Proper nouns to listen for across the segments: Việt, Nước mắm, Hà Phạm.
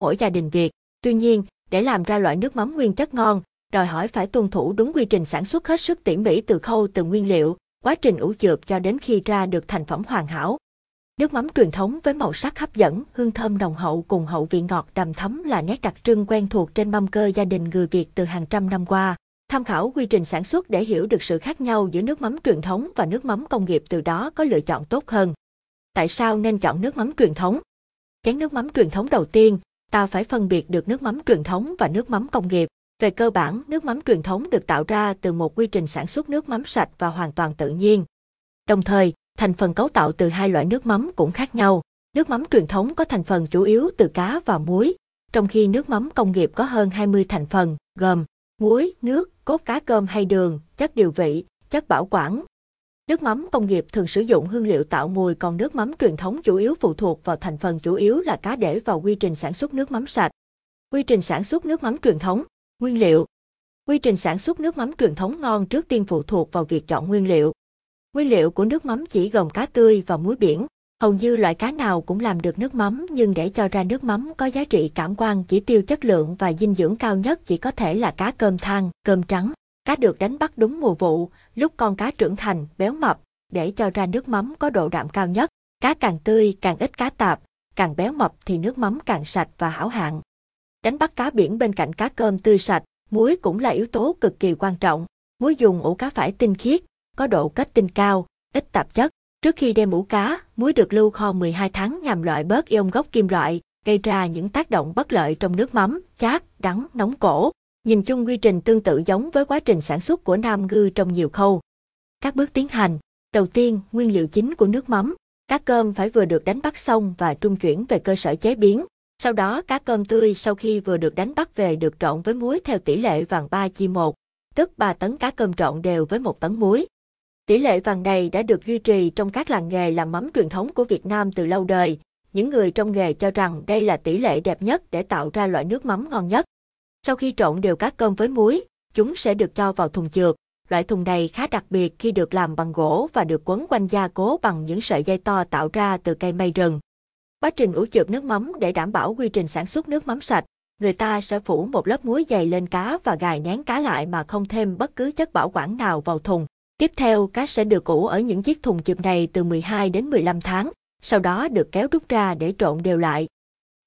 mỗi gia đình Việt. Tuy nhiên, để làm ra loại nước mắm nguyên chất ngon, đòi hỏi phải tuân thủ đúng quy trình sản xuất hết sức tỉ mỉ từ khâu từng nguyên liệu, quá trình ủ chượp cho đến khi ra được thành phẩm hoàn hảo. Nước mắm truyền thống với màu sắc hấp dẫn, hương thơm nồng hậu cùng hậu vị ngọt đầm thấm là nét đặc trưng quen thuộc trên mâm cơm gia đình người Việt từ hàng trăm năm qua. Tham khảo quy trình sản xuất để hiểu được sự khác nhau giữa nước mắm truyền thống và nước mắm công nghiệp, từ đó có lựa chọn tốt hơn. Tại sao nên chọn nước mắm truyền thống? Chén nước mắm truyền thống đầu tiên, ta phải phân biệt được nước mắm truyền thống và nước mắm công nghiệp. Về cơ bản, nước mắm truyền thống được tạo ra từ một quy trình sản xuất nước mắm sạch và hoàn toàn tự nhiên. Đồng thời, thành phần cấu tạo từ hai loại nước mắm cũng khác nhau. Nước mắm truyền thống có thành phần chủ yếu từ cá và muối, trong khi nước mắm công nghiệp có hơn 20 thành phần, gồm muối, nước, cốt cá cơm hay đường, chất điều vị, chất bảo quản. Nước mắm công nghiệp thường sử dụng hương liệu tạo mùi, còn nước mắm truyền thống chủ yếu phụ thuộc vào thành phần chủ yếu là cá để vào quy trình sản xuất nước mắm sạch. Quy trình sản xuất nước mắm truyền thống, nguyên liệu. Quy trình sản xuất nước mắm truyền thống ngon trước tiên phụ thuộc vào việc chọn nguyên liệu. Nguyên liệu của nước mắm chỉ gồm cá tươi và muối biển. Hầu như loại cá nào cũng làm được nước mắm, nhưng để cho ra nước mắm có giá trị cảm quan, chỉ tiêu chất lượng và dinh dưỡng cao nhất chỉ có thể là cá cơm thang, cơm trắng. Cá được đánh bắt đúng mùa vụ, lúc con cá trưởng thành, béo mập, để cho ra nước mắm có độ đạm cao nhất. Cá càng tươi, càng ít cá tạp, càng béo mập thì nước mắm càng sạch và hảo hạng. Đánh bắt cá biển bên cạnh cá cơm tươi sạch, muối cũng là yếu tố cực kỳ quan trọng. Muối dùng ủ cá phải tinh khiết, có độ kết tinh cao, ít tạp chất. Trước khi đem ủ cá, muối được lưu kho 12 tháng nhằm loại bớt ion gốc kim loại, gây ra những tác động bất lợi trong nước mắm, chát, đắng, nóng cổ. Nhìn chung quy trình tương tự giống với quá trình sản xuất của Nam ngư trong nhiều khâu. Các bước tiến hành. Đầu tiên, nguyên liệu chính của nước mắm. Cá cơm phải vừa được đánh bắt xong và trung chuyển về cơ sở chế biến. Sau đó cá cơm tươi sau khi vừa được đánh bắt về được trộn với muối theo tỷ lệ vàng 3:1, tức 3 tấn cá cơm trộn đều với 1 tấn muối. Tỷ lệ vàng này đã được duy trì trong các làng nghề làm mắm truyền thống của Việt Nam từ lâu đời. Những người trong nghề cho rằng đây là tỷ lệ đẹp nhất để tạo ra loại nước mắm ngon nhất. Sau khi trộn đều cá cơm với muối, chúng sẽ được cho vào thùng chược. Loại thùng này khá đặc biệt khi được làm bằng gỗ và được quấn quanh gia cố bằng những sợi dây to tạo ra từ cây mây rừng. Quá trình ủ chượp nước mắm để đảm bảo quy trình sản xuất nước mắm sạch, người ta sẽ phủ một lớp muối dày lên cá và gài nén cá lại mà không thêm bất cứ chất bảo quản nào vào thùng. Tiếp theo, cá sẽ được ủ ở những chiếc thùng chượp này từ 12 đến 15 tháng, sau đó được kéo rút ra để trộn đều lại.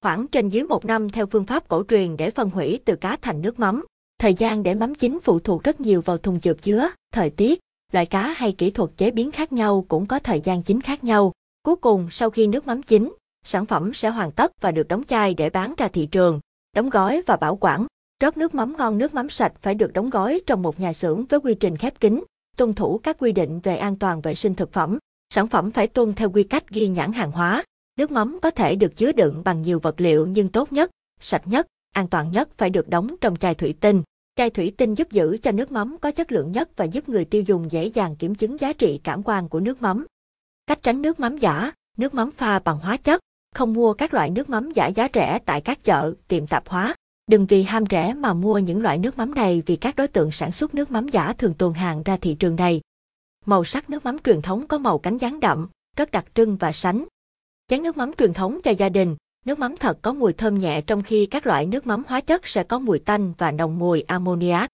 Khoảng trên dưới 1 năm theo phương pháp cổ truyền để phân hủy từ cá thành nước mắm. Thời gian để mắm chín phụ thuộc rất nhiều vào thùng chượp chứa, thời tiết, loại cá hay kỹ thuật chế biến khác nhau cũng có thời gian chín khác nhau. Cuối cùng, sau khi nước mắm chín, sản phẩm sẽ hoàn tất và được đóng chai để bán ra thị trường, đóng gói và bảo quản. Rót nước mắm ngon, nước mắm sạch phải được đóng gói trong một nhà xưởng với quy trình khép kín, tuân thủ các quy định về an toàn vệ sinh thực phẩm. Sản phẩm phải tuân theo quy cách ghi nhãn hàng hóa. Nước mắm có thể được chứa đựng bằng nhiều vật liệu, nhưng tốt nhất, sạch nhất, an toàn nhất phải được đóng trong chai thủy tinh. Chai thủy tinh giúp giữ cho nước mắm có chất lượng nhất và giúp người tiêu dùng dễ dàng kiểm chứng giá trị cảm quan của nước mắm. Cách tránh nước mắm giả, nước mắm pha bằng hóa chất. Không mua các loại nước mắm giả giá rẻ tại các chợ, tiệm tạp hóa. Đừng vì ham rẻ mà mua những loại nước mắm này, vì các đối tượng sản xuất nước mắm giả thường tuồn hàng ra thị trường này. Màu sắc nước mắm truyền thống có màu cánh gián đậm, rất đặc trưng và sánh. Chén nước mắm truyền thống cho gia đình, nước mắm thật có mùi thơm nhẹ, trong khi các loại nước mắm hóa chất sẽ có mùi tanh và nồng mùi amoniac.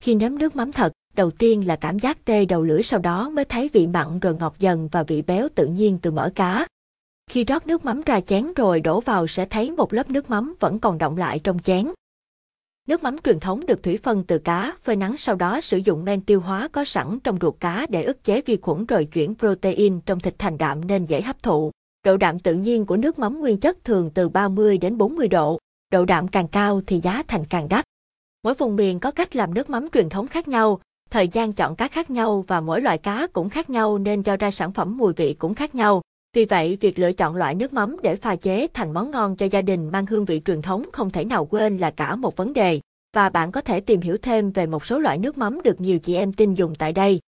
Khi nếm nước mắm thật, đầu tiên là cảm giác tê đầu lưỡi, sau đó mới thấy vị mặn rồi ngọt dần và vị béo tự nhiên từ mỡ cá. Khi rót nước mắm ra chén rồi đổ vào sẽ thấy một lớp nước mắm vẫn còn đọng lại trong chén. Nước mắm truyền thống được thủy phân từ cá, phơi nắng, sau đó sử dụng men tiêu hóa có sẵn trong ruột cá để ức chế vi khuẩn rồi chuyển protein trong thịt thành đạm nên dễ hấp thụ. Độ đạm tự nhiên của nước mắm nguyên chất thường từ 30 đến 40 độ. Độ đạm càng cao thì giá thành càng đắt. Mỗi vùng miền có cách làm nước mắm truyền thống khác nhau, thời gian chọn cá khác nhau và mỗi loại cá cũng khác nhau nên cho ra sản phẩm mùi vị cũng khác nhau. Vì vậy, việc lựa chọn loại nước mắm để pha chế thành món ngon cho gia đình mang hương vị truyền thống không thể nào quên là cả một vấn đề. Và bạn có thể tìm hiểu thêm về một số loại nước mắm được nhiều chị em tin dùng tại đây.